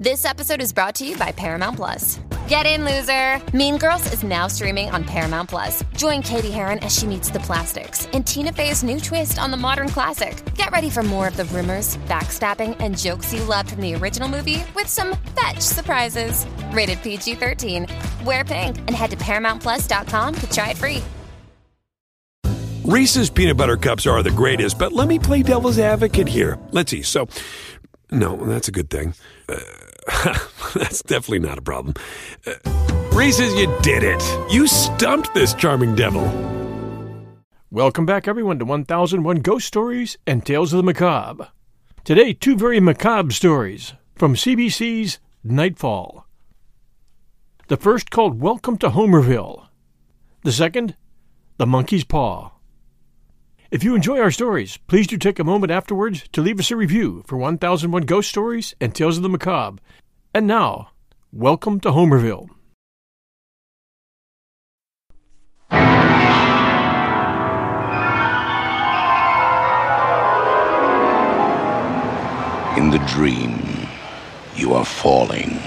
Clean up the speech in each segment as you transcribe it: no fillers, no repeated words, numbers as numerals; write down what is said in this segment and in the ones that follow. This episode is brought to you by Paramount Plus. Get in, loser! Mean Girls is now streaming on Paramount Plus. Join Katie Heron as she meets the plastics in Tina Fey's new twist on the modern classic. Get ready for more of the rumors, backstabbing, and jokes you loved from the original movie with some fetch surprises. Rated PG-13. Wear pink and head to ParamountPlus.com to try it free. Reese's Peanut Butter Cups are the greatest, but let me play devil's advocate here. Let's see. So, no, that's a good thing. That's definitely not a problem. Reese's, you did it. You stumped this charming devil. Welcome back, everyone, to 1001 Ghost Stories and Tales of the Macabre. Today, two very macabre stories from CBC's Nightfall. The first called Welcome to Homerville. The second, The Monkey's Paw. If you enjoy our stories, please do take a moment afterwards to leave us a review for 1001 Ghost Stories and Tales of the Macabre. And now, welcome to Homerville. In the dream, you are falling,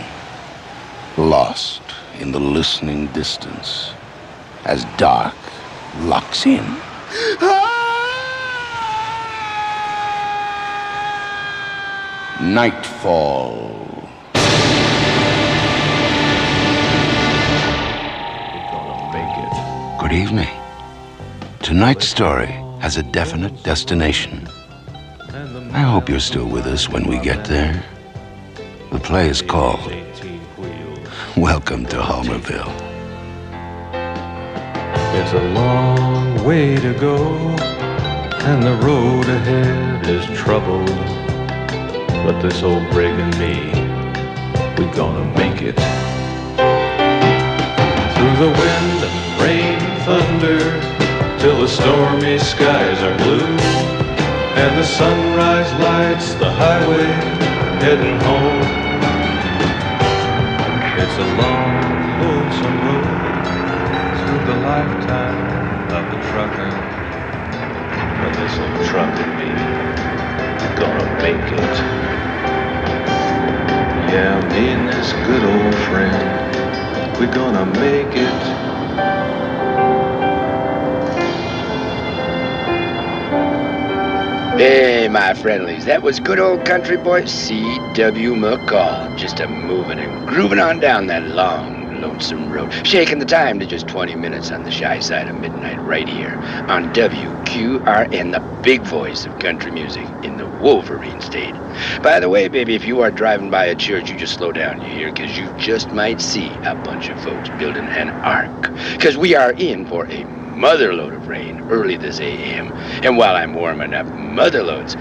lost in the listening distance, as dark locks in. Nightfall. We're gonna make it. Good evening. Tonight's story has a definite destination. I hope you're still with us when we get there. The play is called Welcome to Homerville. It's a long way to go, and the road ahead is troubled. But this old brig and me, we're gonna make it. Through the wind and rain, thunder, till the stormy skies are blue, and the sunrise lights the highway, heading home. It's a long, lonesome road through the lifetime of the trucker, but this old truck and me, gonna make it. Yeah, me and this good old friend, we're gonna make it. Hey, my friendlies, that was good old country boy C.W. McCall, just a-movin' and grooving on down that long, lonesome road, shaking the time to just 20 minutes on the shy side of midnight right here on WQRN, the big voice of country music in the Wolverine State. By the way, baby, if you are driving by a church, you just slow down, you hear, because you just might see a bunch of folks building an ark, because we are in for a motherload of rain early this a.m. And while I'm warming up motherloads,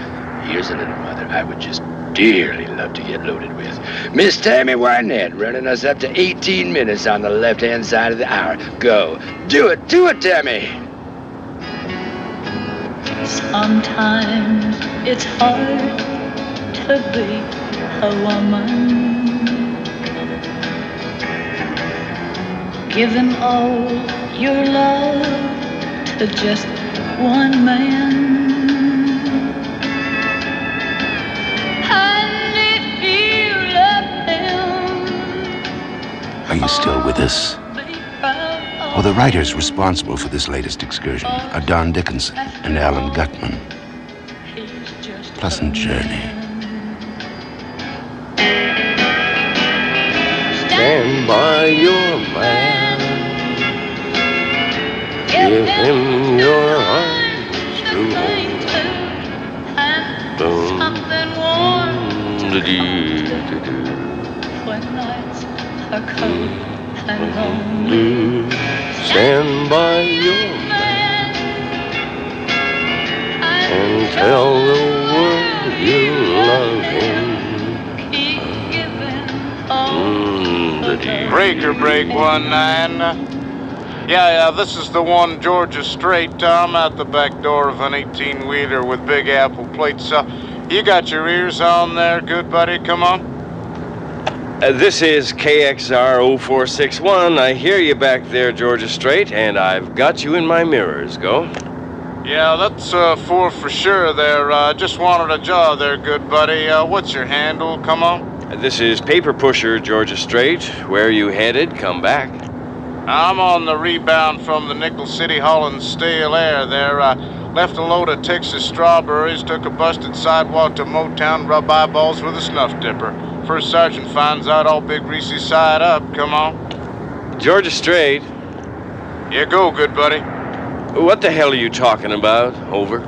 here's a little mother I would just dearly love to get loaded with. Miss Tammy Wynette running us up to 18 minutes on the left-hand side of the hour. Go. Do it, Tammy. Sometimes it's hard to be a woman, giving all your love to just one man. And if you love him, are you still with us? Well, the writers responsible for this latest excursion are Don Dickinson and Alan Gutman. Pleasant journey. Stand by your man. Give him your arms to hold. Don't something warm to do. When nights are cold and lonely, stand by your man and tell the world you love him. Keep giving all the day. Breaker break 19. Yeah, this is the one, Georgia Strait. I'm out the back door of an 18-wheeler with big apple plates. You got your ears on there, good buddy? Come on. This is KXR0461. I hear you back there, Georgia Strait, and I've got you in my mirrors. Go. Yeah, that's four for sure there. Just wanted a jaw there, good buddy. What's your handle? Come on. This is Paper Pusher, Georgia Strait. Where are you headed? Come back. I'm on the rebound from the Nickel City hauling stale air there. Left a load of Texas strawberries, took a busted sidewalk to Motown, rub eyeballs with a snuff dipper. First sergeant finds out all big greasy side up. Come on. Georgia Strait. You go, good buddy. What the hell are you talking about? Over.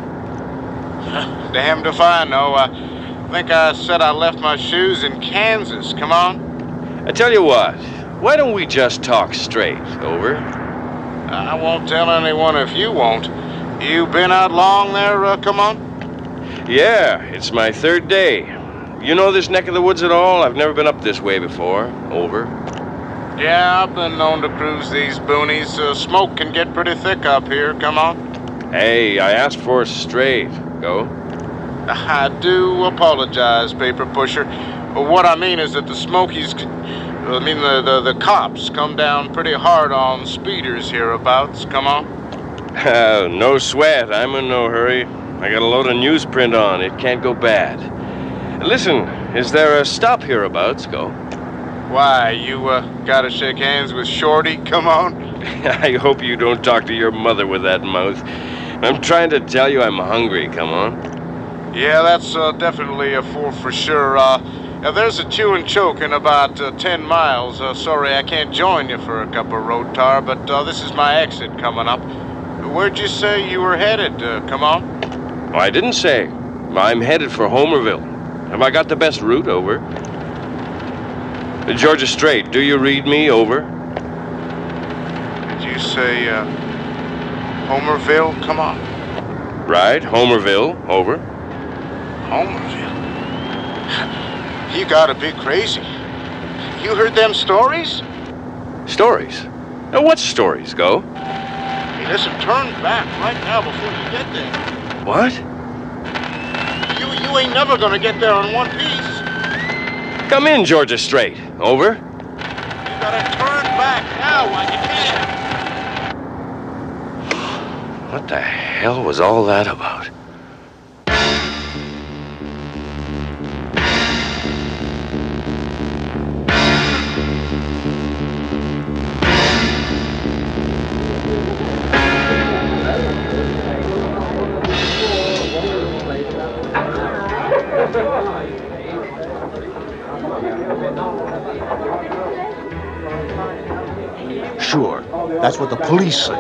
Damned if I know. I think I said I left my shoes in Kansas. Come on. I tell you what. Why don't we just talk straight? Over. I won't tell anyone if you won't. You been out long there, come on? Yeah, it's my third day. You know this neck of the woods at all? I've never been up this way before. Over. Yeah, I've been known to cruise these boonies. Smoke can get pretty thick up here. Come on. Hey, I asked for a straight. Go. I do apologize, Paper Pusher. But what I mean is that the Smokies... the cops come down pretty hard on speeders hereabouts. Come on. No sweat. I'm in no hurry. I got a load of newsprint on. It can't go bad. Listen, is there a stop hereabouts? Go. Why, you gotta shake hands with Shorty? Come on. I hope you don't talk to your mother with that mouth. I'm trying to tell you I'm hungry. Come on. Yeah, that's definitely a four for sure. There's a chew and choke in about 10 miles. Sorry, I can't join you for a cup of road tar, but this is my exit coming up. Where'd you say you were headed? Come on. Well, I didn't say. I'm headed for Homerville. Have I got the best route? Over. Georgia Strait, do you read me? Over. Did you say Homerville? Come on. Right, Homerville. Over. Homerville? You gotta be crazy. You heard them stories? Stories? Now, what stories, Go? Listen, turn back right now before you get there. What? You ain't never gonna get there in one piece. Come in, Georgia Strait. Over. You gotta turn back now while you can. What the hell was all that about? Sure, that's what the police say,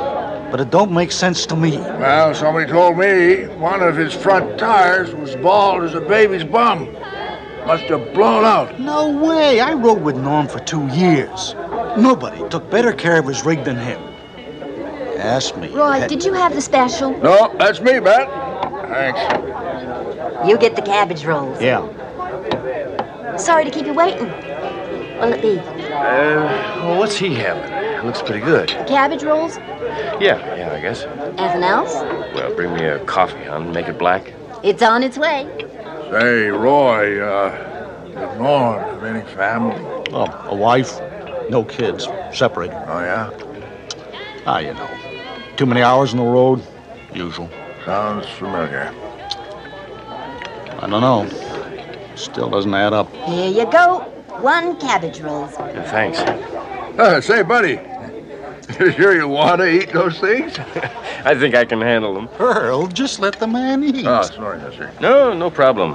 but it don't make sense to me. Well, somebody told me one of his front tires was bald as a baby's bum. Must have blown out. No way. I rode with Norm for 2 years. Nobody took better care of his rig than him. Ask me. Roy, did you have the special? No, that's me, Matt. Thanks. You get the cabbage rolls. Yeah. Sorry to keep you waiting. What'll it be? Well, what's he having? Looks pretty good. Cabbage rolls? Yeah, I guess. Anything else? Well, bring me a coffee, hon. Make it black. It's on its way. Say, Roy, did Norm have any family? Oh, a wife, no kids. Separated. Oh, yeah? Ah, you know. Too many hours on the road? Usual. Sounds familiar. I don't know. Still doesn't add up. Here you go. One cabbage rolls. Yeah, thanks. Say, buddy, you sure you want to eat those things? I think I can handle them. Earl, just let the man eat. Oh, sorry, mister. No problem.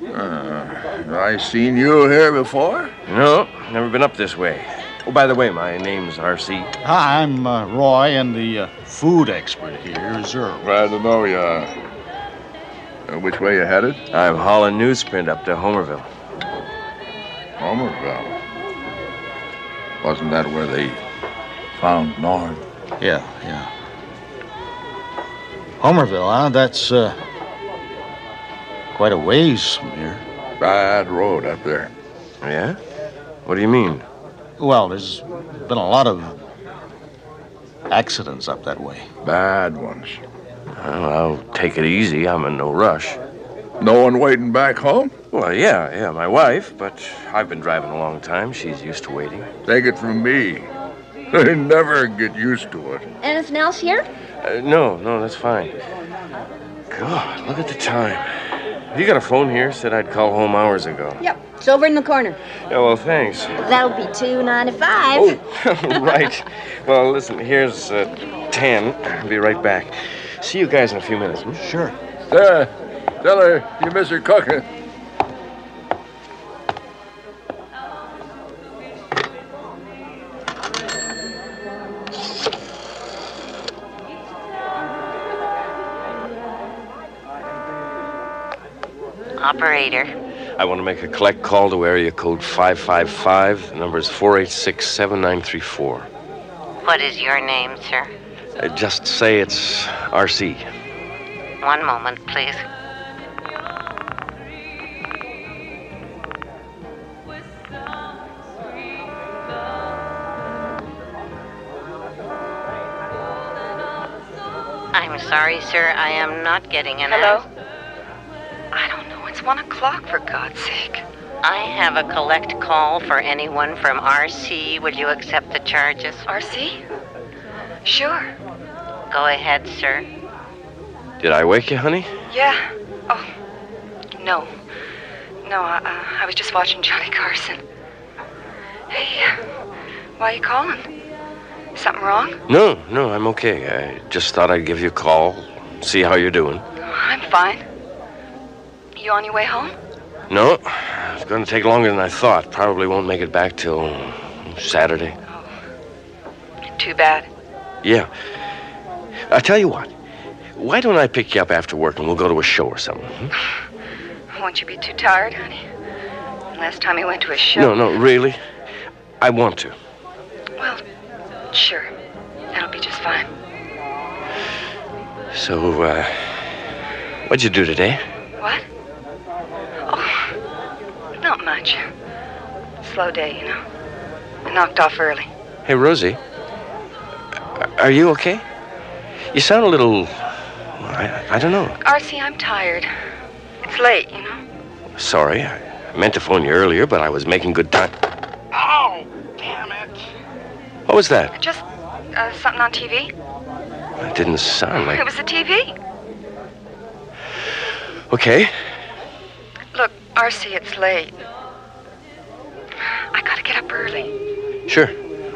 Have I seen you here before? No, never been up this way. Oh, by the way, my name's R.C. Hi, I'm Roy, and the food expert here is Earl. Glad to know you. Which way you headed? I'm hauling newsprint up to Homerville. Homerville? Wasn't that where they found Norm? Yeah. Homerville, huh? That's quite a ways from here. Bad road up there. Yeah? What do you mean? Well, there's been a lot of accidents up that way. Bad ones. Well, I'll take it easy. I'm in no rush. No one waiting back home? Well, yeah, my wife, but I've been driving a long time. She's used to waiting. Take it from me. I never get used to it. Anything else here? No, that's fine. God, look at the time. You got a phone here? Said I'd call home hours ago. Yep. It's over in the corner. Yeah, well, thanks. That'll be $2.95. Oh, right. Well, listen, here's 10. I'll be right back. See you guys in a few minutes. Hmm? Sure. Sarah, tell her you miss her cooking. Operator. I want to make a collect call to area code 555. The number is 4867934. What is your name, sir? Just say it's R.C. One moment, please. I'm sorry, sir. I am not getting an answer. Hello? I don't know. It's 1 o'clock, for God's sake. I have a collect call for anyone from R.C. Will you accept the charges? R.C.? Sure. Go ahead, sir. Did I wake you, honey? Yeah. Oh, no. No, I was just watching Johnny Carson. Hey, why are you calling? Something wrong? No, I'm okay. I just thought I'd give you a call, see how you're doing. I'm fine. You on your way home? No. It's going to take longer than I thought. Probably won't make it back till Saturday. Oh. Too bad. Yeah. I'll tell you what. Why don't I pick you up after work and we'll go to a show or something? Hmm? Won't you be too tired, honey? Last time we went to a show... No, really. I want to. Well, sure. That'll be just fine. So, what'd you do today? What? Oh, not much. Slow day, you know. I knocked off early. Hey, Rosie. Are you okay? You sound a little... I don't know. R.C., I'm tired. It's late, you know. Sorry. I meant to phone you earlier, but I was making good time. Oh, damn it. What was that? Just something on TV. It didn't sound like... It was the TV. Okay. Look, R.C., it's late. I gotta get up early. Sure.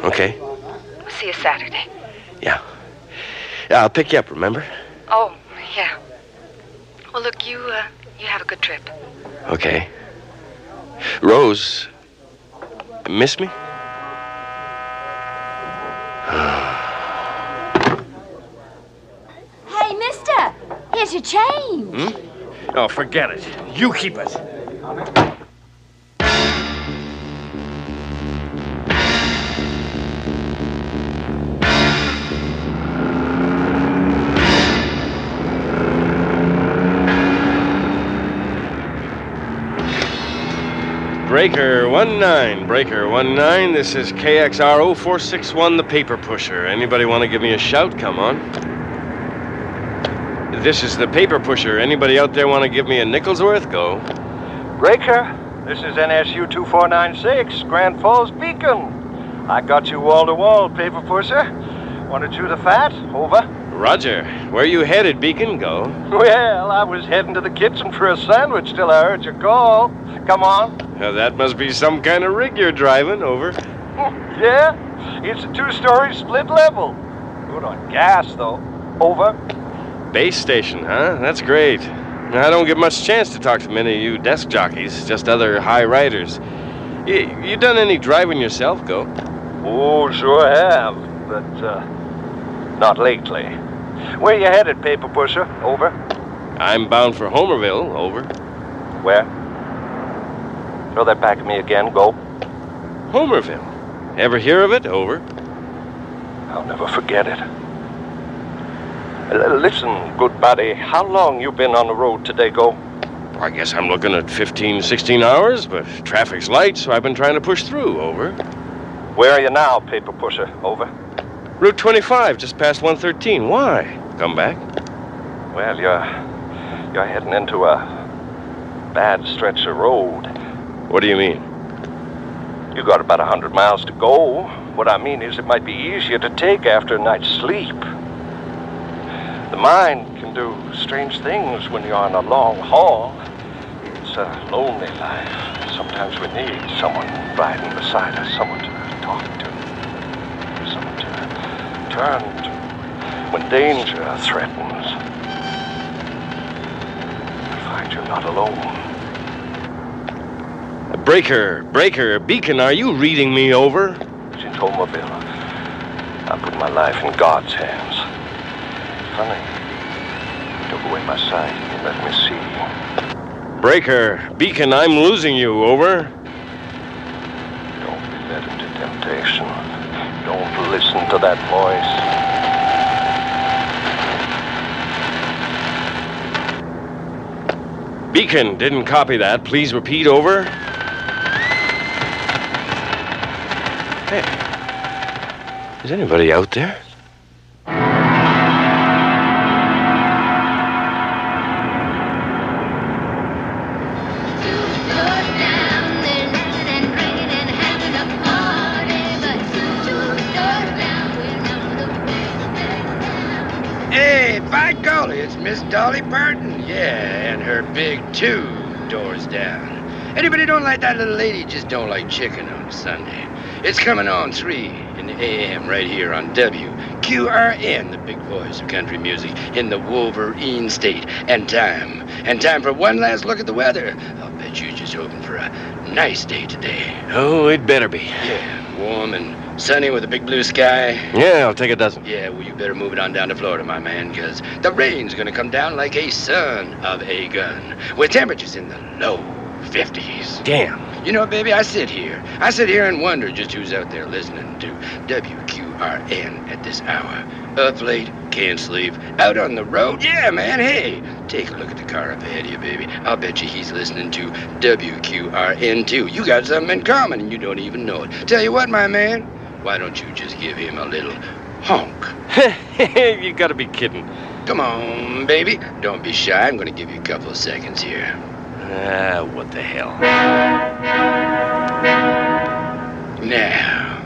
Okay. We'll see you Saturday. Yeah, I'll pick you up, remember? Oh, yeah. Well, look, you have a good trip. Okay. Rose, miss me? Hey, mister, here's your change. Hmm? Oh, forget it. You keep it. Breaker 19, this is KXR0461, the Paper Pusher. Anybody want to give me a shout? Come on. This is the Paper Pusher. Anybody out there want to give me a nickel's worth? Go. Breaker, this is NSU 2496, Grand Falls Beacon. I got you wall-to-wall, Paper Pusher. Want to chew the fat? Over. Roger. Where you headed, Beacon? Go. Well, I was heading to the kitchen for a sandwich till I heard your call. Come on. Now, that must be some kind of rig you're driving. Over. Yeah, it's a two-story split level. Good on gas, though. Over. Base station, huh? That's great. I don't get much chance to talk to many of you desk jockeys, just other high riders. You done any driving yourself? Go. Oh, sure have, but not lately. Where you headed, Paper Pusher? Over. I'm bound for Homerville. Over. Where? Throw that back at me again. Go. Homerville. Ever hear of it? Over. I'll never forget it. Listen, good buddy, how long you been on the road today, Go? I guess I'm looking at 15, 16 hours, but traffic's light, so I've been trying to push through. Over. Where are you now, Paper Pusher? Over. Route 25, just past 113. Why? Come back. Well, you're heading into a bad stretch of road. What do you mean? You got about 100 miles to go. What I mean is it might be easier to take after a night's sleep. The mind can do strange things when you're on a long haul. It's a lonely life. Sometimes we need someone riding beside us, someone to talk to, someone to turn to when danger threatens. I find you're not alone. Breaker, Beacon, are you reading me over? Since Homerville, I put my life in God's hands. Funny, he took away my sight and let me see. Breaker, Beacon, I'm losing you, over. Don't be led into temptation. Don't listen to that voice. Beacon, didn't copy that. Please repeat, over. Hey, is anybody out there? Hey, by golly, it's Miss Dolly Parton. Yeah. Her big two doors down. Anybody don't like that little lady just don't like chicken on Sunday. It's coming on 3 in the a.m. right here on WQRN, the big voice of country music in the Wolverine state and time. And time for one last look at the weather. I'll bet you're just hoping for a nice day today. Oh, it better be. Yeah, warm and sunny with a big blue sky. Yeah, I'll take a dozen. Yeah, well, you better move it on down to Florida, my man, because the rain's going to come down like a son of a gun with temperatures in the low 50s. Damn. You know, baby, I sit here and wonder just who's out there listening to WQRN at this hour. Up late, can't sleep, out on the road. Yeah, man, hey, take a look at the car up ahead of you, baby. I'll bet you he's listening to WQRN, too. You got something in common, and you don't even know it. Tell you what, my man, why don't you just give him a little honk? You gotta be kidding. Come on, baby. Don't be shy. I'm gonna give you a couple of seconds here. What the hell? Now,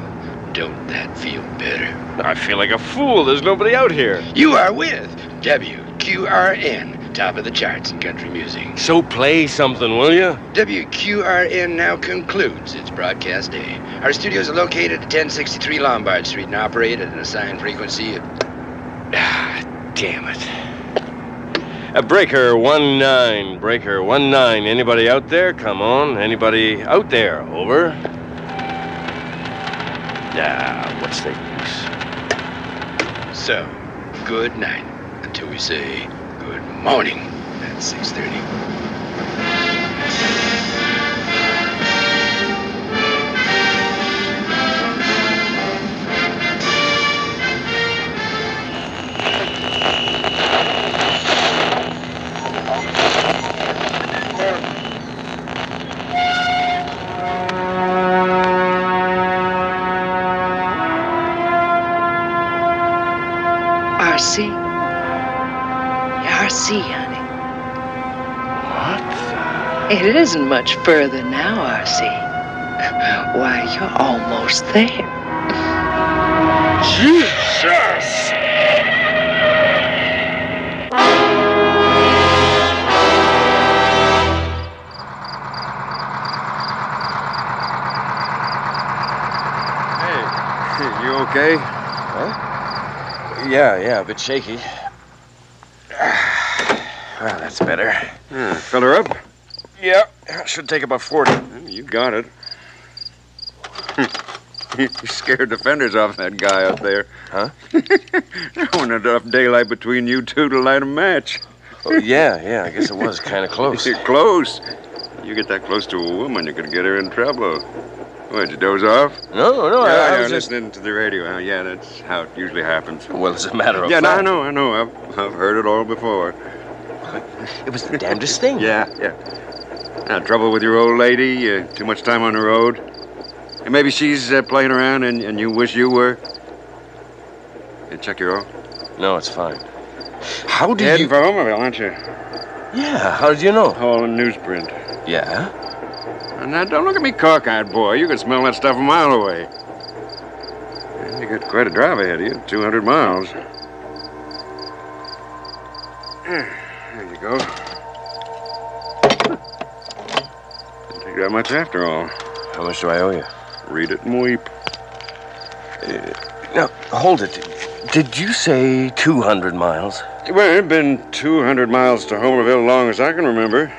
don't that feel better? I feel like a fool. There's nobody out here. You are with WQRN, top of the charts in country music. So play something, will you? WQRN now concludes its broadcast day. Our studios are located at 1063 Lombard Street and operate at an assigned frequency of... damn it. Breaker 19, anybody out there? Come on, anybody out there? Over. What's the use? So, good night until we say good morning at 6:30. R.C., honey. What the... It isn't much further now, R.C. Why, you're almost there. Jesus! Hey, you okay? Huh? Yeah, a bit shaky. Well, that's better. Yeah, fill her up? Yeah, should take about 40. You got it. You scared the fenders off that guy up there. Huh? There wasn't enough daylight between you two to light a match. Oh, yeah, I guess it was kind of close. You're close. You get that close to a woman, you're going to get her in trouble. What, did you doze off? No, I was listening to the radio. Huh? Yeah, that's how it usually happens. Well, it's a matter of fact. Yeah, no, I know. I've heard it all before. It was the damnedest thing. Yeah. Now, trouble with your old lady, too much time on the road. And maybe she's playing around and you wish you were. You check your own? No, it's fine. How did you... Heading for Homerville, aren't you? Yeah, how did you know? All in newsprint. Yeah? Now, don't look at me cockeyed, boy. You can smell that stuff a mile away. You got quite a drive ahead of you, 200 miles. There you go. got much after all. How much do I owe you? Read it and weep. Now, hold it. Did you say 200 miles? Well, it's been 200 miles to Homerville long as I can remember.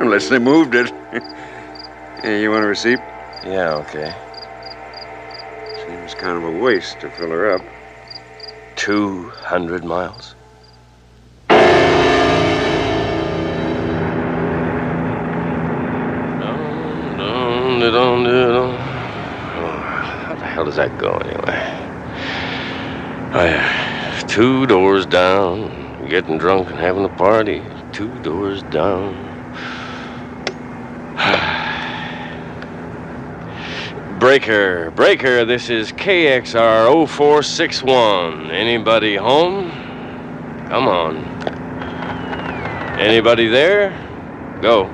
Unless they moved it. You want a receipt? Yeah, okay. Seems kind of a waste to fill her up. 200 miles? No. How the hell does that go, anyway? Oh, yeah. Two doors down, getting drunk and having a party. Two doors down. Breaker, this is KXR0461. Anybody home? Come on. Anybody there? Go.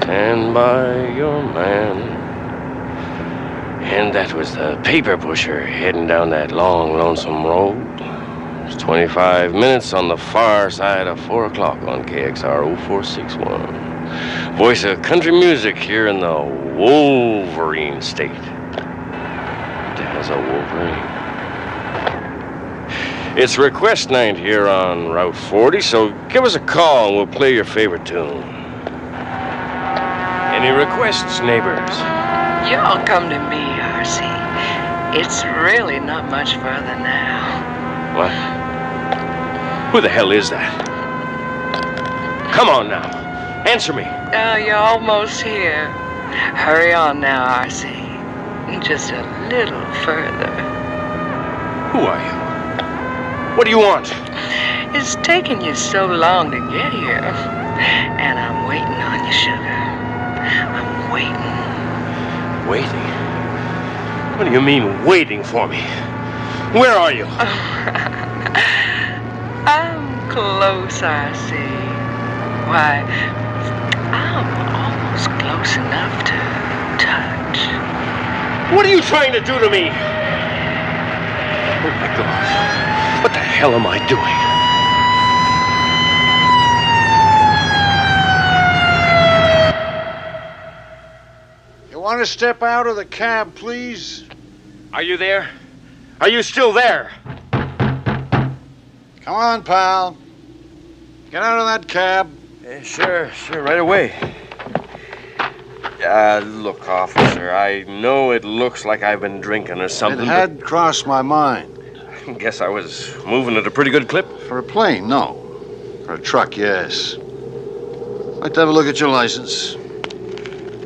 Stand by your man. And that was the Paper Pusher heading down that long, lonesome road. It was 25 minutes on the far side of 4 o'clock on KXR 0461. Voice of country music here in the Wolverine State. There's a Wolverine. It's request night here on Route 40, so give us a call and we'll play your favorite tune. Any requests, neighbors? Y'all come to me, R.C. It's really not much further now. What? Who the hell is that? Come on now. Answer me. Oh, you're almost here. Hurry on now, R.C. Just a little further. Who are you? What do you want? It's taken you so long to get here. And I'm waiting on you, sugar. I'm waiting. Waiting? What do you mean, waiting for me? Where are you? I'm close, I see. Why, I'm almost close enough to touch. What are you trying to do to me? Oh, my God. What the hell am I doing? Want to step out of the cab, please? Are you there? Are you still there? Come on, pal. Get out of that cab. Yeah, sure, right away. Look, officer, I know it looks like I've been drinking or something. It had crossed my mind. I guess I was moving at a pretty good clip. For a plane, no. For a truck, yes. I'd like to have a look at your license.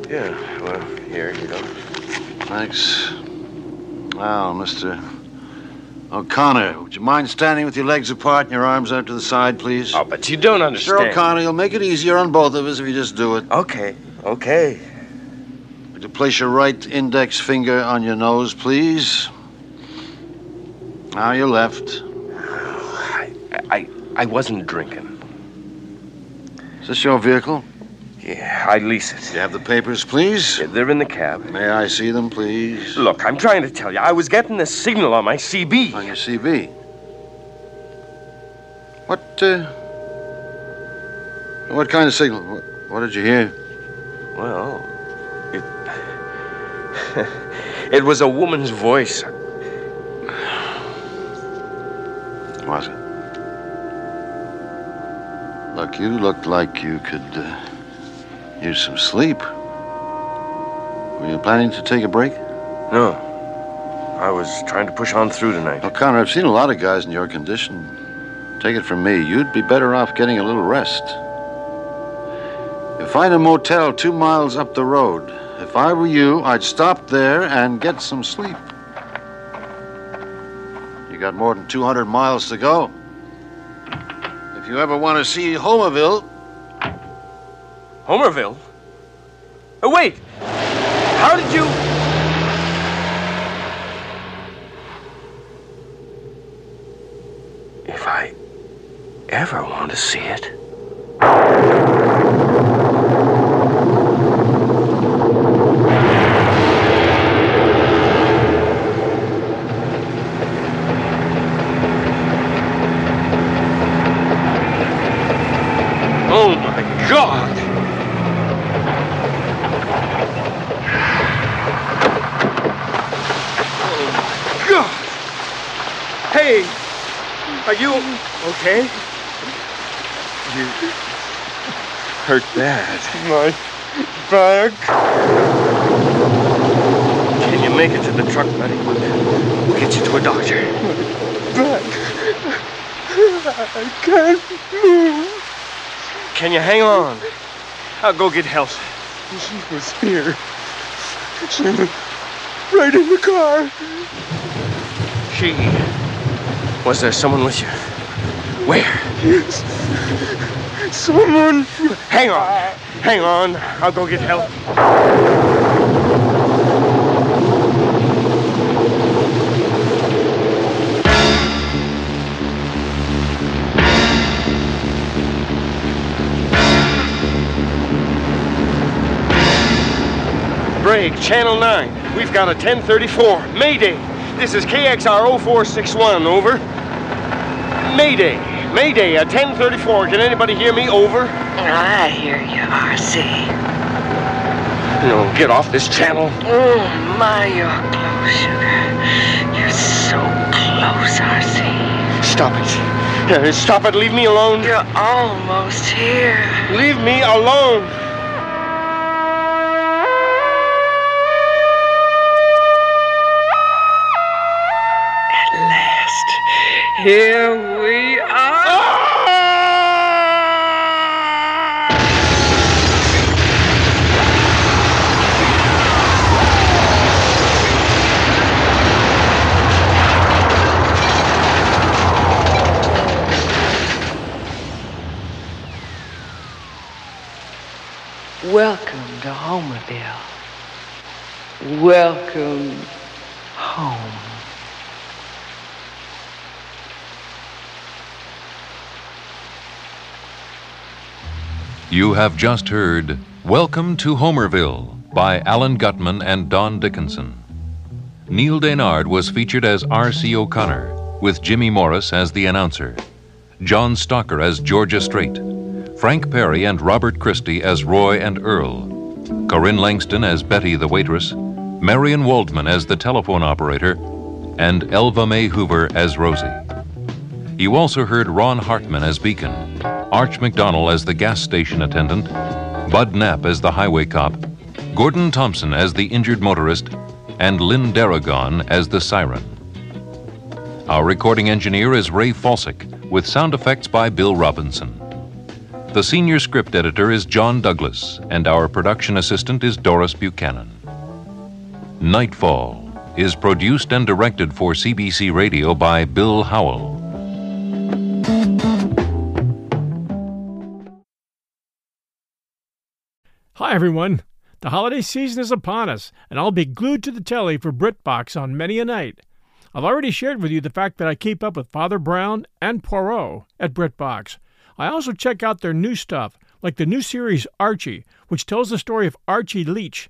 Yeah, well... Here you go. Thanks. Wow, Mr. O'Connor, would you mind standing with your legs apart and your arms out to the side, please? Oh, but you don't understand. Mr. O'Connor, you'll make it easier on both of us if you just do it. Okay. Would you place your right index finger on your nose, please? Now your left. I wasn't drinking. Is this your vehicle? Yeah, I lease it. Do you have the papers, please? Yeah, they're in the cab. May I see them, please? Look, I'm trying to tell you, I was getting a signal on my CB. On your CB? What kind of signal? What did you hear? Well, it was a woman's voice. Was it? Look, you looked like you could... Use some sleep. Were you planning to take a break? No. I was trying to push on through tonight. O'Connor, I've seen a lot of guys in your condition. Take it from me, you'd be better off getting a little rest. You'll find a motel 2 miles up the road. If I were you, I'd stop there and get some sleep. You got more than 200 miles to go. If you ever want to see Homerville... Homerville? Oh, wait! How did you... If I ever want to see it... Oh, my God! Are you okay? You hurt bad. My back. Can you make it to the truck, buddy? We'll get you to a doctor. My back. I can't move. Can you hang on? I'll go get help. She was here. She was right in the car. She... Was there someone with you? Where? Yes. Someone... Hang on. Hang on. I'll go get help. Break, Channel 9. We've got a 10:34. Mayday. This is KXR0461. Over. Mayday. Mayday, a 10:34. Can anybody hear me? Over. I hear you, R.C. No, get off this channel. Oh, my, you're close, sugar. You're so close, R.C. Stop it. Stop it. Leave me alone. You're almost here. Leave me alone. Here we are. Ah! Welcome to Homerville. Welcome home. You have just heard Welcome to Homerville by Alan Gutman and Don Dickinson. Neil Daynard was featured as R.C. O'Connor, with Jimmy Morris as the announcer, John Stalker as Georgia Strait, Frank Perry and Robert Christie as Roy and Earl, Corinne Langston as Betty the waitress, Marion Waldman as the telephone operator, and Elva Mae Hoover as Rosie. You also heard Ron Hartman as Beacon, Arch McDonnell as the gas station attendant, Bud Knapp as the highway cop, Gordon Thompson as the injured motorist, and Lynn Daragon as the siren. Our recording engineer is Ray Falsick, with sound effects by Bill Robinson. The senior script editor is John Douglas, and our production assistant is Doris Buchanan. Nightfall is produced and directed for CBC Radio by Bill Howell. Hi, everyone. The holiday season is upon us, and I'll be glued to the telly for BritBox on many a night. I've already shared with you the fact that I keep up with Father Brown and Poirot at BritBox. I also check out their new stuff, like the new series Archie, which tells the story of Archie Leach,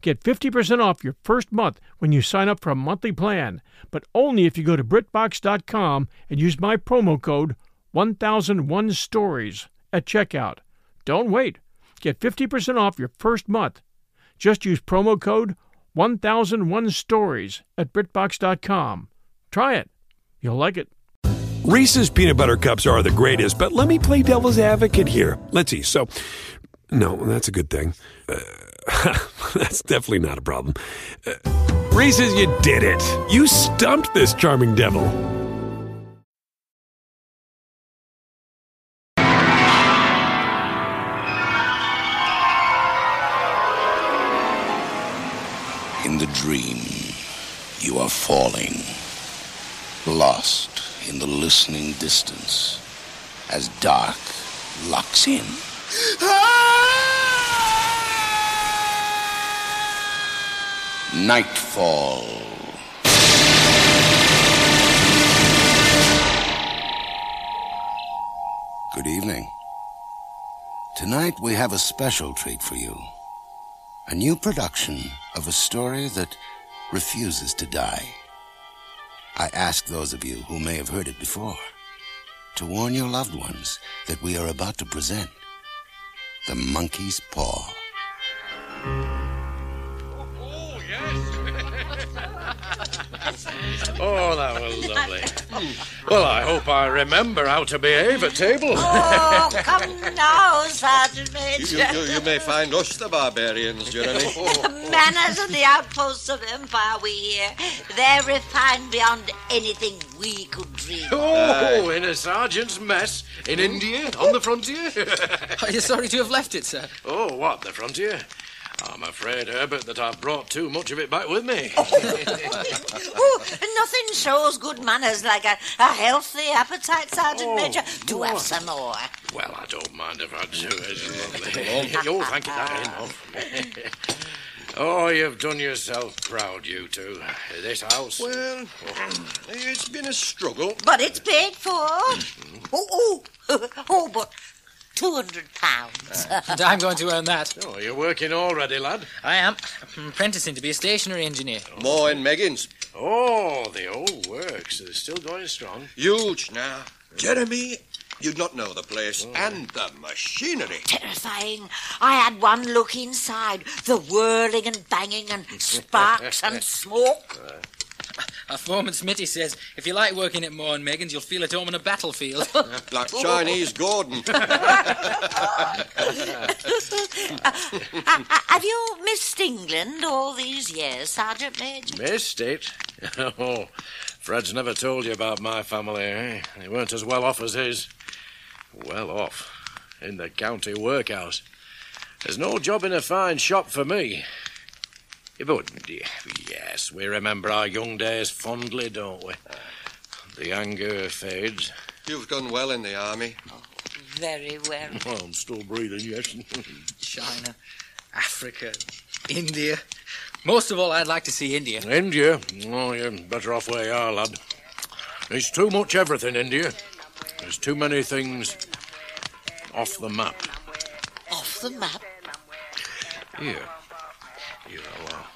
Get 50% off your first month when you sign up for a monthly plan, but only if you go to BritBox.com and use my promo code 1001stories. At checkout. Don't wait. Get 50% off your first month. Just use promo code 1001stories at BritBox.com. Try it. You'll like it. Reese's Peanut Butter Cups are the greatest, but let me play devil's advocate here. Let's see. So, no, that's a good thing. That's definitely not a problem. Reese's, you did it. You stumped this charming devil. In the dream, you are falling, lost in the listening distance, as dark locks in. Nightfall. Good evening. Tonight we have a special treat for you. A new production of a story that refuses to die. I ask those of you who may have heard it before to warn your loved ones that we are about to present The Monkey's Paw. Oh, yes. Oh, that was lovely. Well, I hope I remember how to behave at table. Oh, come now, Sergeant Major. You may find us the barbarians, Jeremy. The manners of the outposts of empire we hear, they're refined beyond anything we could dream of. Oh, in a sergeant's mess in India, on the frontier. Are you sorry to have left it, sir? Oh, what, the frontier? I'm afraid, Herbert, that I've brought too much of it back with me. Oh, nothing shows good manners like a healthy appetite, Sergeant Major. Do have some more. Well, I don't mind if I do. It's lovely. You'll thank you that. Oh, you've done yourself proud, you two. This house... Well, it's been a struggle. But it's paid for. Oh, but... £200. And I'm going to earn that. Oh, you're working already, lad? I am. I'm apprenticing to be a stationary engineer. Oh. Moore and Meggins. Oh, the old works. They're still going strong. Huge now. Jeremy, you'd not know the place. Oh. And the machinery. Terrifying. I had one look inside. The whirling and banging and sparks and smoke. Our foreman Smitty says, if you like working at Moore and Meggins, you'll feel at home on a battlefield. Like Chinese Gordon. Have you missed England all these years, Sergeant Major? Missed it? Oh, Fred's never told you about my family, eh? They weren't as well off as his. Well off? In the county workhouse. There's no job in a fine shop for me. But, yes, we remember our young days fondly, don't we? The anger fades. You've done well in the army. Oh, very well. Oh, I'm still breathing, yes. China, Africa, India. Most of all, I'd like to see India. India? Oh, you're better off where you are, lad. It's too much everything, India. There's too many things off the map. Off the map? Here.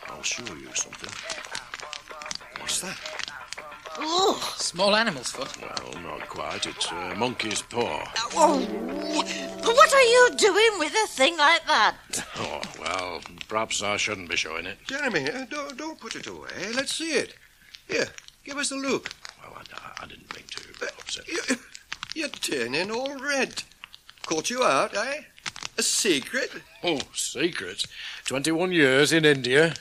I'll show you something. What's that? Oh, small animal's foot. Well, not quite. It's a monkey's paw. Oh, what are you doing with a thing like that? Oh, well, perhaps I shouldn't be showing it. Jeremy, don't put it away. Let's see it. Here, give us a look. Well, I didn't mean to upset you. You're turning all red. Caught you out, eh? A secret? Oh, secret? 21 years in India.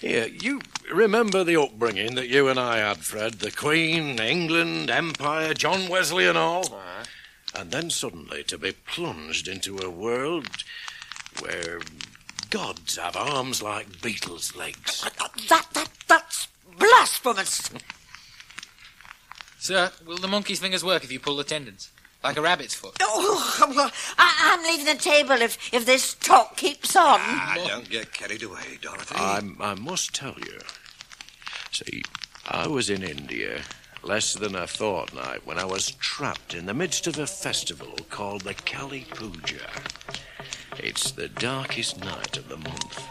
Here, you remember the upbringing that you and I had, Fred? The Queen, England, Empire, John Wesley and all. And then suddenly to be plunged into a world where gods have arms like beetles' legs. That's blasphemous! Sir, will the monkey's fingers work if you pull the tendons? Like a rabbit's foot. Oh, well, I'm leaving the table if this talk keeps on. Ah, don't get carried away, Dorothy. I must tell you. See, I was in India less than a fortnight when I was trapped in the midst of a festival called the Kali Puja. It's the darkest night of the month.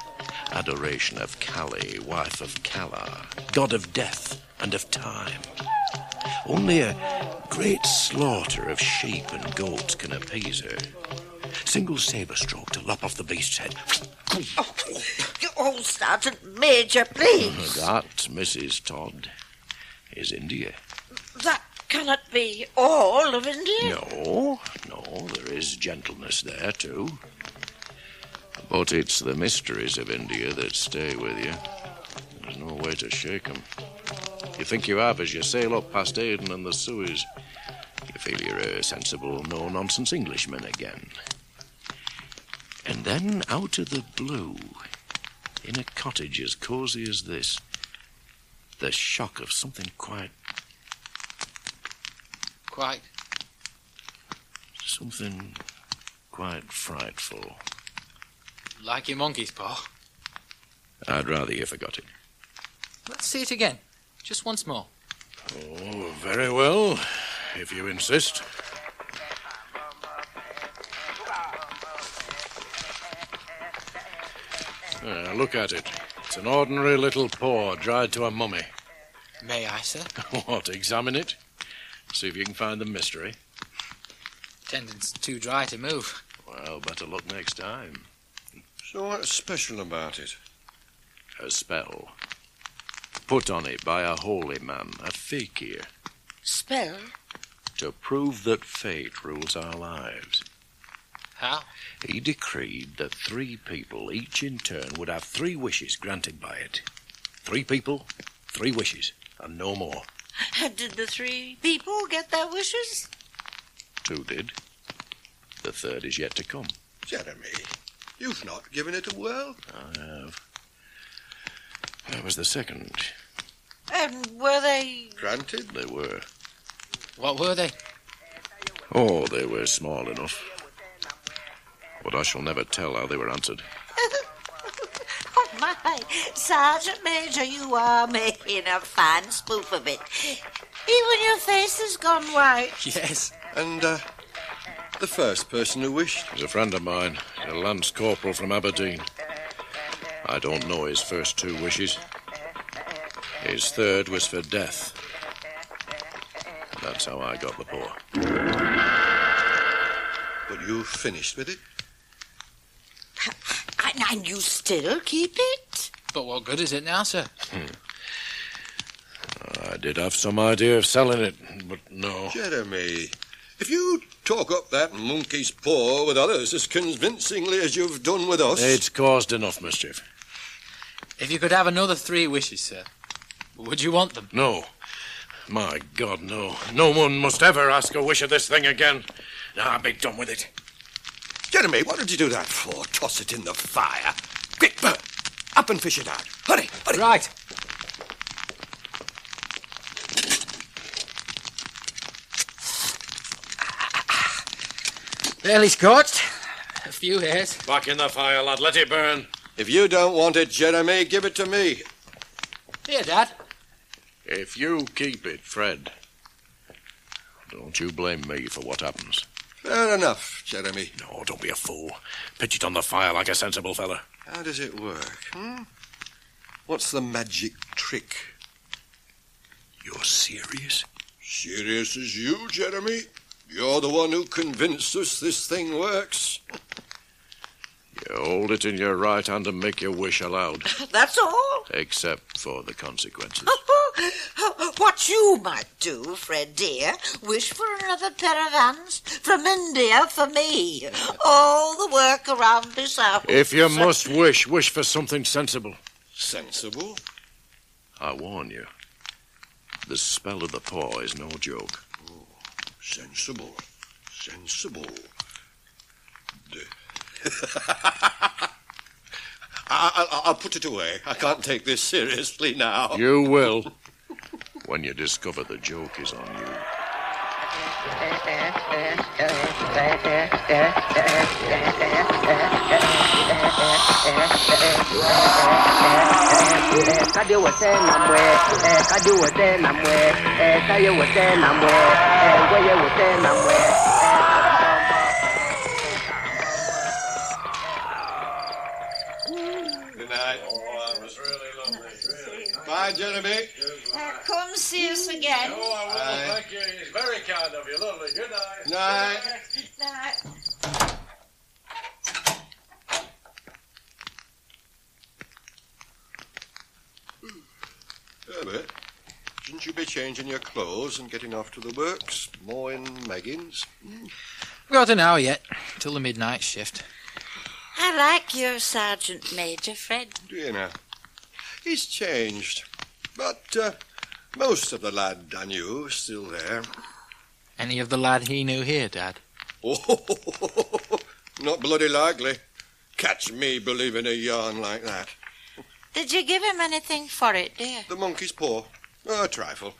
Adoration of Kali, wife of Kala, god of death and of time. Only a great slaughter of sheep and goats can appease her. Single sabre stroke to lop off the beast's head. Oh, Sergeant Major, please. That, Mrs. Todd, is India. That cannot be all of India. No, there is gentleness there too. But it's the mysteries of India that stay with you. There's no way to shake them. You think you have as you sail up past Aden and the Suez. You feel you're a sensible, no-nonsense Englishman again. And then, out of the blue, in a cottage as cosy as this, the shock of something quite... Something quite frightful. Like your monkey's paw. I'd rather you forgot it. Let's see it again. Just once more. Oh, very well, if you insist. Look at it. It's an ordinary little paw dried to a mummy. May I, sir? What, examine it? See if you can find the mystery. Tendon's too dry to move. Well, better look next time. So what's special about it? A spell. Put on it by a holy man, a fakir. Spell? To prove that fate rules our lives. How? He decreed that 3 people, each in turn, would have 3 wishes granted by it. 3 people, 3 wishes, and no more. Did the 3 people get their wishes? 2 did. The 3rd is yet to come. Jeremy, you've not given it a whirl. I have. That was the 2nd. And were they... granted? They were. What were they? Oh, they were small enough. But I shall never tell how they were answered. Oh, my. Sergeant Major, you are making a fine spoof of it. Even your face has gone white. Yes. And, the 1st person who wished... was a friend of mine, a Lance Corporal from Aberdeen. I don't know his first 2 wishes. His 3rd was for death. That's how I got the paw. But you finished with it? And you still keep it? But what good is it now, sir? I did have some idea of selling it, but no. Jeremy, if you talk up that monkey's paw with others as convincingly as you've done with us... It's caused enough mischief. If you could have another 3 wishes, sir, would you want them? No. My God, no. No one must ever ask a wish of this thing again. Now, I'll be done with it. Jeremy, what did you do that for? Toss it in the fire. Quick, Bert. Up and fish it out. Hurry, hurry. Right. Barely scorched. A few hairs. Back in the fire, lad. Let it burn. If you don't want it, Jeremy, give it to me. Here, Dad. If you keep it, Fred, don't you blame me for what happens. Fair enough, Jeremy. No, don't be a fool. Pitch it on the fire like a sensible fella. How does it work, What's the magic trick? You're serious? Serious as you, Jeremy. You're the one who convinced us this thing works. You hold it in your right hand and make your wish aloud. That's all? Except for the consequences. What you might do, Fred dear, wish for another pair of hands from India for me. All the work around this house. If you must wish, wish for something sensible. Sensible? I warn you, the spell of the paw is no joke. Oh, sensible. Sensible. I'll put it away. I can't take this seriously now. You will. When you discover the joke is on you. Good night. Oh, it was really lovely. Bye, Jeremy. Come see us again. Oh, I will. Thank you. It's very kind of you. Lovely. Good night. Night. Night. Herbert, shouldn't you be changing your clothes and getting off to the works? Moore and Meggins? We've got an hour yet, till the midnight shift. I like your Sergeant Major, Fred. Do you know? He's changed, but most of the lad I knew is still there. Any of the lad he knew here, Dad? Oh, not bloody likely. Catch me believing a yarn like that. Did you give him anything for it, dear? The monkey's paw. Oh, a trifle.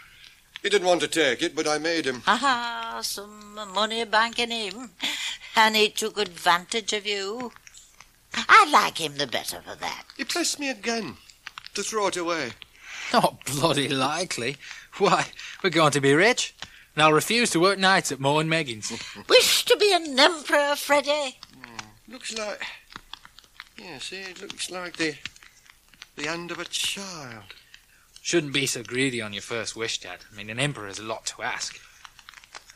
He didn't want to take it, but I made him. Aha, some money banking him. And he took advantage of you. I like him the better for that. He placed me again to throw it away. Not bloody likely. Why, we're going to be rich. And I'll refuse to work nights at Moore and Meggins. Wish to be an emperor, Freddy. Looks like Yeah, see, it looks like the hand of a child. Shouldn't be so greedy on your first wish, Dad. I mean, an emperor's a lot to ask.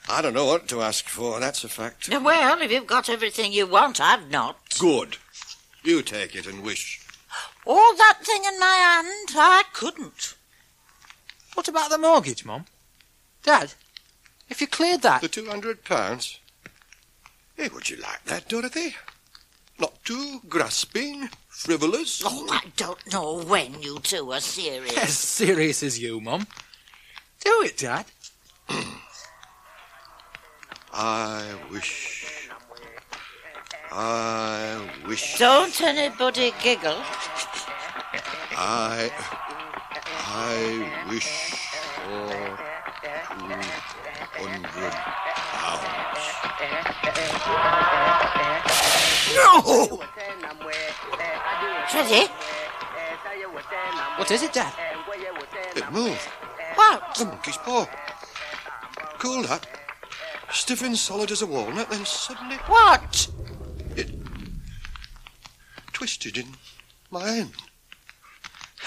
I don't know what to ask for, that's a fact. Well, if you've got everything you want, I've not. Good. You take it and wish. All that thing in my hand, I couldn't. What about the mortgage, Mum? Dad, if you cleared that... The £200? Hey, would you like that, Dorothy? Not too grasping, frivolous? Oh, I don't know when you two are serious. As serious as you, Mum. Do it, Dad. I wish... Don't anybody giggle. I wish for £200. No! Teddy? What is it, Dad? It moved. What? The monkey's paw. Cool up. Stiff and solid as a walnut, then suddenly... What? It twisted in my hand.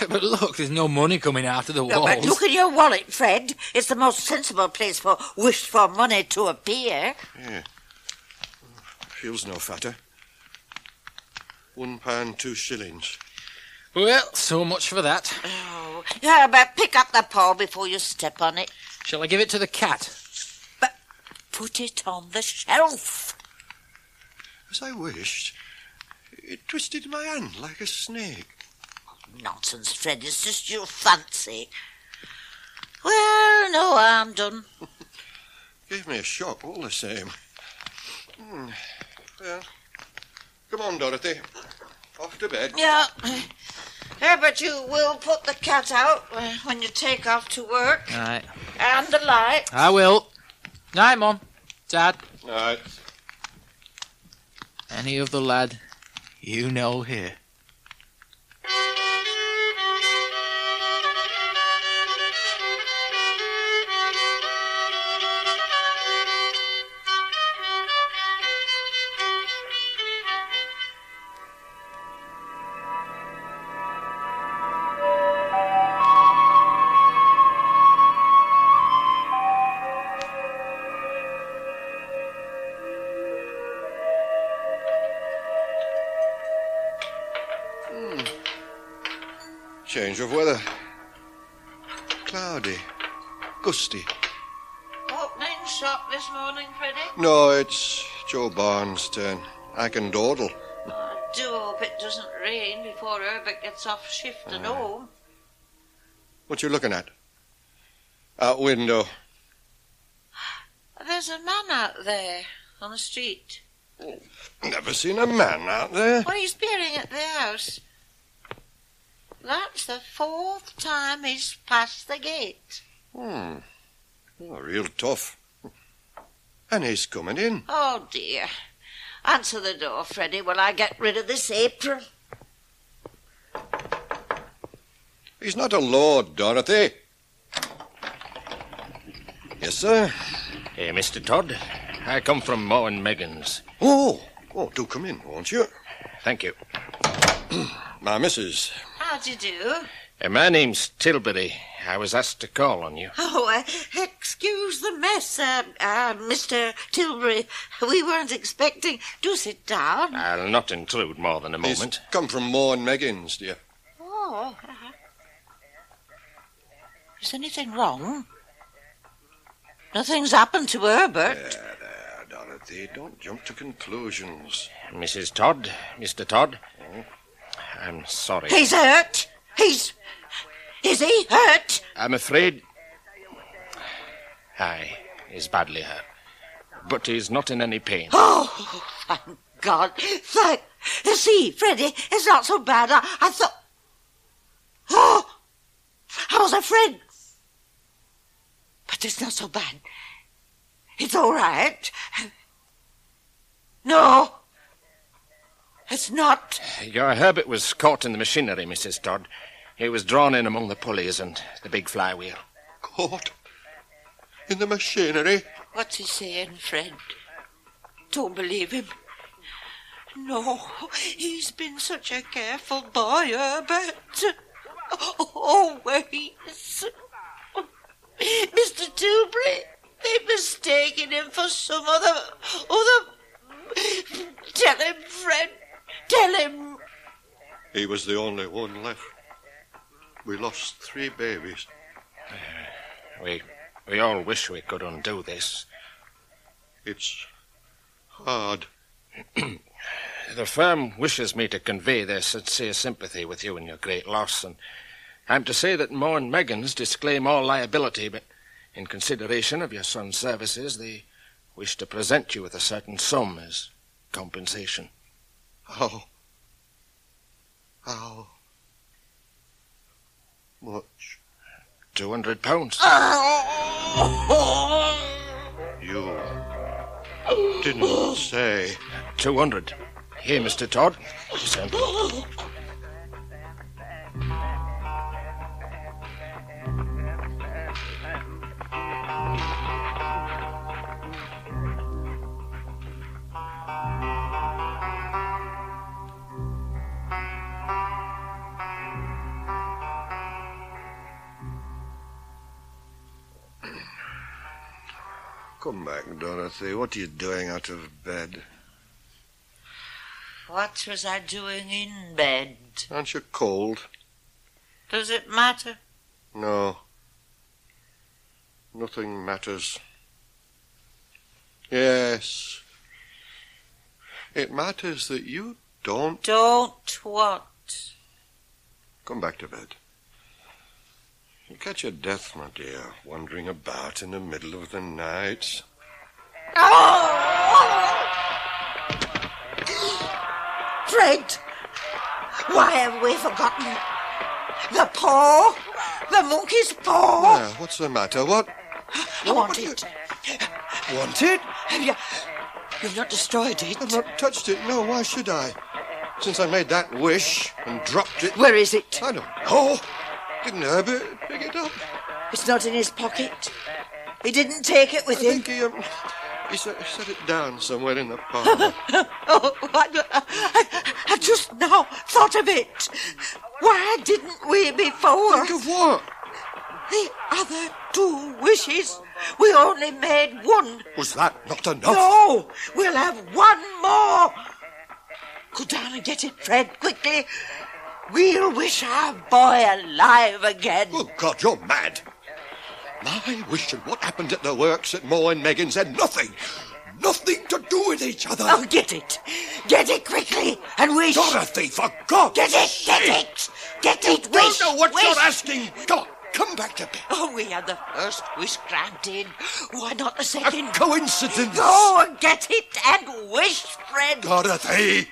But look, there's no money coming out of the walls. No, but look at your wallet, Fred. It's the most sensible place for wished-for money to appear. Yeah. Feels no fatter. £1, 2s. Well, so much for that. Oh, yeah, but pick up the paw before you step on it. Shall I give it to the cat? But put it on the shelf. As I wished, it twisted my hand like a snake. Nonsense, Fred, it's just your fancy. Well, no harm done. Gave me a shock all the same. Well, come on, Dorothy. Off to bed. Yeah, but you will put the cat out when you take off to work. All right. And the light. I will. Night, Mum. Dad. Night. Any of the lad you know here. Change of weather. Cloudy. Gusty. Opening shop this morning, Freddy? No, it's Joe Barnes' turn. I can dawdle. I do hope it doesn't rain before Herbert gets off shift and home. What you looking at? Out window. There's a man out there on the street. Oh, never seen a man out there. Well, he's peering at the house. That's the 4th time he's passed the gate. Oh, real tough. And he's coming in. Oh, dear. Answer the door, Freddy, while I get rid of this apron. He's not a lord, Dorothy. Yes, sir? Hey, Mr. Todd. I come from Moore and Meggins. Oh, do come in, won't you? Thank you. My missus... How do you do? My name's Tilbury. I was asked to call on you. Oh, excuse the mess, Mr. Tilbury. We weren't expecting. Do sit down. I'll not intrude more than a moment. He's come from Moore and Meggins, dear. Oh. Is anything wrong? Nothing's happened to Herbert. There, Dorothy. Don't jump to conclusions. Mrs. Todd, Mr. Todd... Oh. I'm sorry. He's hurt? Is he hurt? I'm afraid... Aye, he's badly hurt. But he's not in any pain. Oh, thank God. Thank... See, Freddy, it's not so bad. I thought... Oh! I was afraid. But it's not so bad. It's all right. No... It's not. Your Herbert was caught in the machinery, Mrs. Todd. He was drawn in among the pulleys and the big flywheel. Caught? In the machinery? What's he saying, Fred? Don't believe him. No, he's been such a careful boy, Herbert. Always. Mr. Tilbury, they've mistaken him for some other... Tell him, Fred, tell him. He was the only one left. We lost 3 babies. We all wish we could undo this. It's hard. The firm wishes me to convey their sincere sympathy with you in your great loss, and I'm to say that Moore and Meggins disclaim all liability, but in consideration of your son's services, they wish to present you with a certain sum as compensation. How much? £200. You didn't say. 200. Here, Mr. Todd. Come back, Dorothy. What are you doing out of bed? What was I doing in bed? Aren't you cold? Does it matter? No. Nothing matters. Yes. It matters that you don't... Don't what? Come back to bed. You catch your death, my dear, wandering about in the middle of the night. Fred, why have we forgotten? The paw? The monkey's paw? Yeah, what's the matter? What? Want it. Want it? Have you... You've not destroyed it? I've not touched it. No, why should I? Since I made that wish and dropped it... Where is it? I don't know. Didn't Herbert pick it up? It's not in his pocket. He didn't take it with him. I think he set it down somewhere in the parlour. I just now thought of it. Why didn't we before? Think of what? The other 2 wishes. We only made 1. Was that not enough? No, we'll have 1 more. Go down and get it, Fred, quickly. We'll wish our boy alive again. Oh, God, you're mad. My wish and what happened at the works at Moore and Meggins had nothing. Nothing to do with each other. Oh, get it. Get it quickly and wish. Dorothy, for God's sake. Get it. Get it. You wish. Don't know what you're asking. Come on, come back to bed. Oh, we had the first wish granted. Why not the second? A coincidence. Oh, get it and wish, Fred. Dorothy.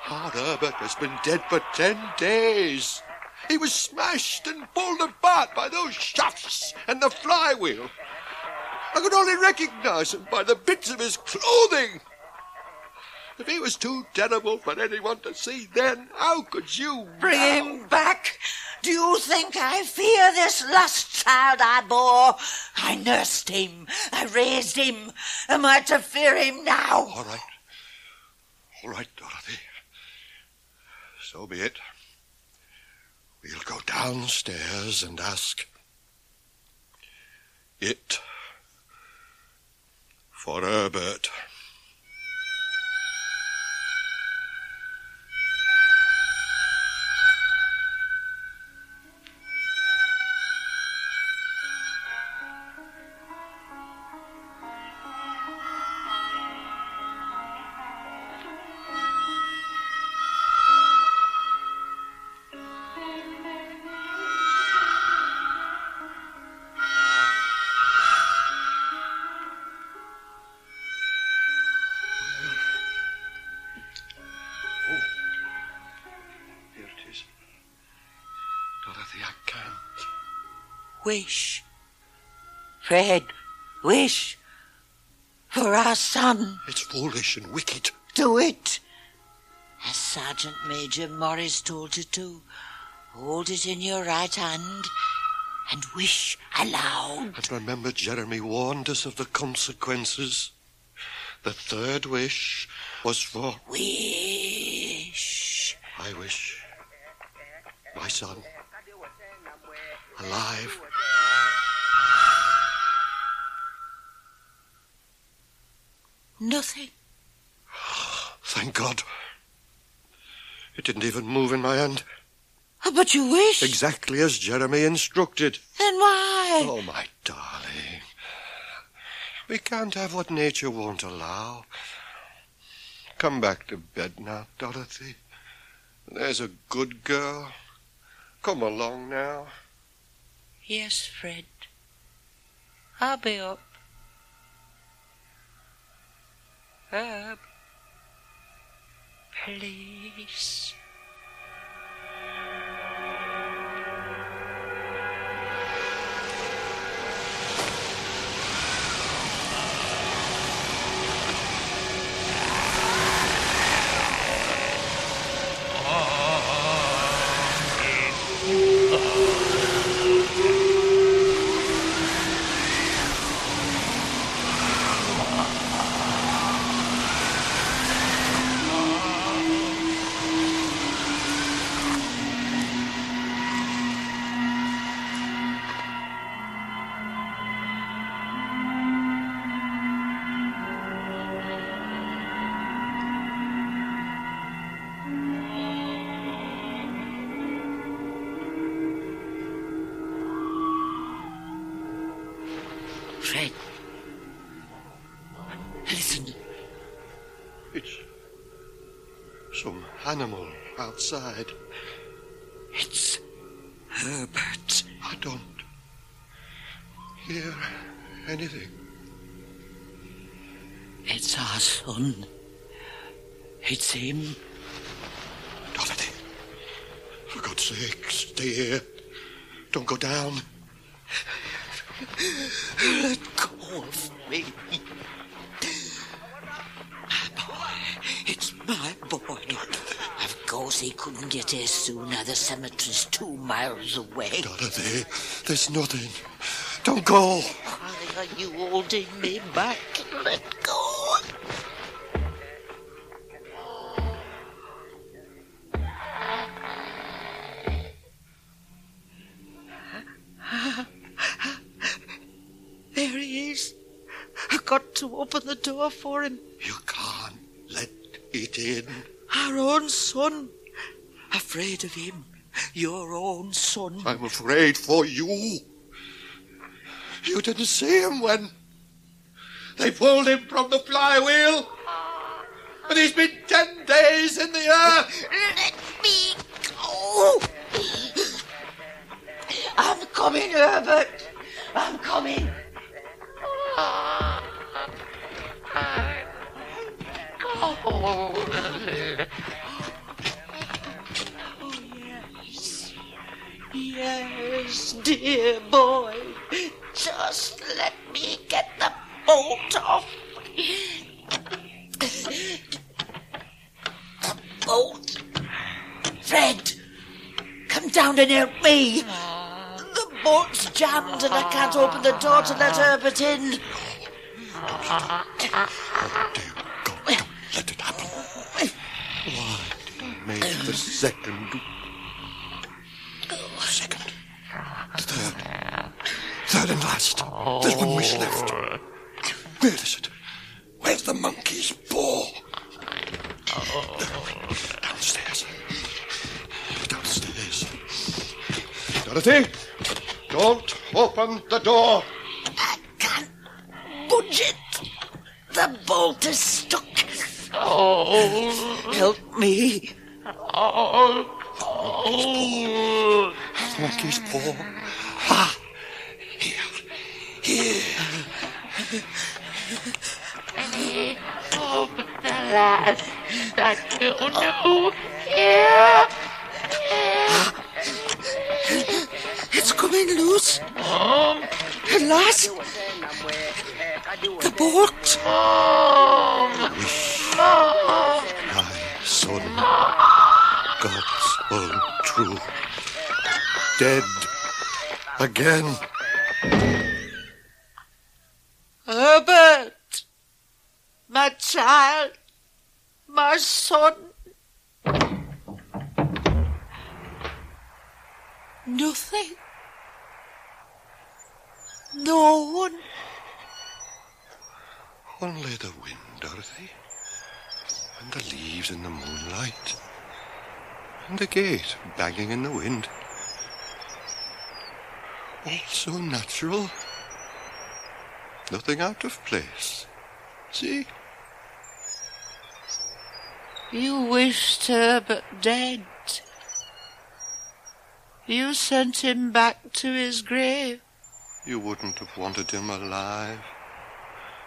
Hard Herbert has been dead for 10 days. He was smashed and pulled apart by those shafts and the flywheel. I could only recognize him by the bits of his clothing. If he was too terrible for anyone to see then, how could you... Bring him back? Do you think I fear this last child I bore? I nursed him. I raised him. Am I to fear him now? All right. All right, Dorothy. So be it. We'll go downstairs and ask it for Herbert. Wish, Fred, wish for our son. It's foolish and wicked. Do it, as Sergeant Major Morris told you to. Hold it in your right hand and wish aloud. And remember, Jeremy warned us of the consequences. The third wish was for... Wish. I wish my son alive. Nothing. Thank God. It didn't even move in my hand. But you wish? Exactly as Jeremy instructed. Then why? Oh, my darling. We can't have what nature won't allow. Come back to bed now, Dorothy. There's a good girl. Come along now. Yes, Fred. I'll be up. Herb. Please. Fred, listen. It's some animal outside. It's Herbert. I don't hear anything. It's our son. It's him. Dorothy, for God's sake, stay here. Don't go down. Let go of me. My boy. It's my boy. Of course he couldn't get here sooner. The cemetery's 2 miles away. Dorothy, there's nothing. Don't go. Why are you holding me back? Let go. Open the door for him. You can't let it in. Our own son. Afraid of him. Your own son. I'm afraid for you. You didn't see him when they pulled him from the flywheel. And he's been 10 days in the earth. Let me go. I'm coming, Herbert. I'm coming. Oh, yes. Yes, dear boy. Just let me get the bolt off. The bolt. Fred, come down and help me. The bolt's jammed and I can't open the door to let Herbert in. How dare you go? Don't let it happen. Why do you make the second, the third and last? There's one wish left. Where is it? Where's the monkey's paw? Downstairs. Downstairs. Dorothy, don't open the door. The bolt is stuck. Oh. Help me. Oh. Monkey's paw. Ah. Here. Oh, the lad. That will know. Here. It's coming loose. At last. The boat. Wish my son, God's own true, dead again. Herbert, my my son. Nothing. No one. Only the wind, Dorothy. And the leaves in the moonlight. And the gate banging in the wind. All so natural. Nothing out of place. See? You wished Herbert dead. You sent him back to his grave. You wouldn't have wanted him alive.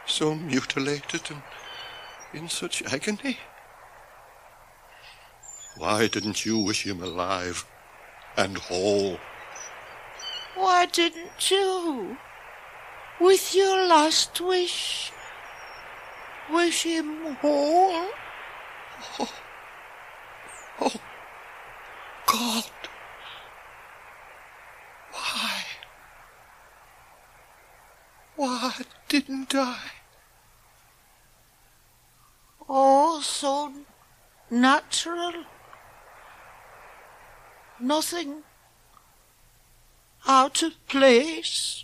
So mutilated and in such agony. Why didn't you wish him alive and whole? Why didn't you, with your last wish, wish him whole? Oh, God. Why? Why didn't I? Oh, so natural. Nothing out of place.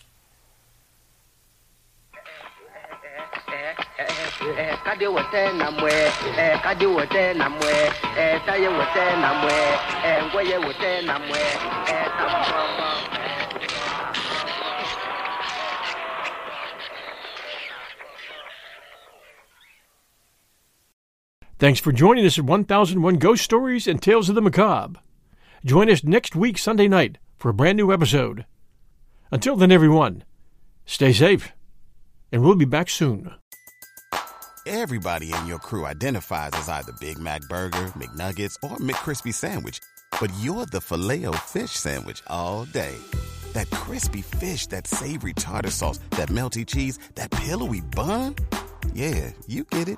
Thanks for joining us at 1001 Ghost Stories and Tales of the Macabre. Join us next week, Sunday night, for a brand new episode. Until then, everyone, stay safe, and we'll be back soon. Everybody in your crew identifies as either Big Mac Burger, McNuggets, or McCrispy Sandwich, but you're the Filet-O-Fish Sandwich all day. That crispy fish, that savory tartar sauce, that melty cheese, that pillowy bun. Yeah, you get it.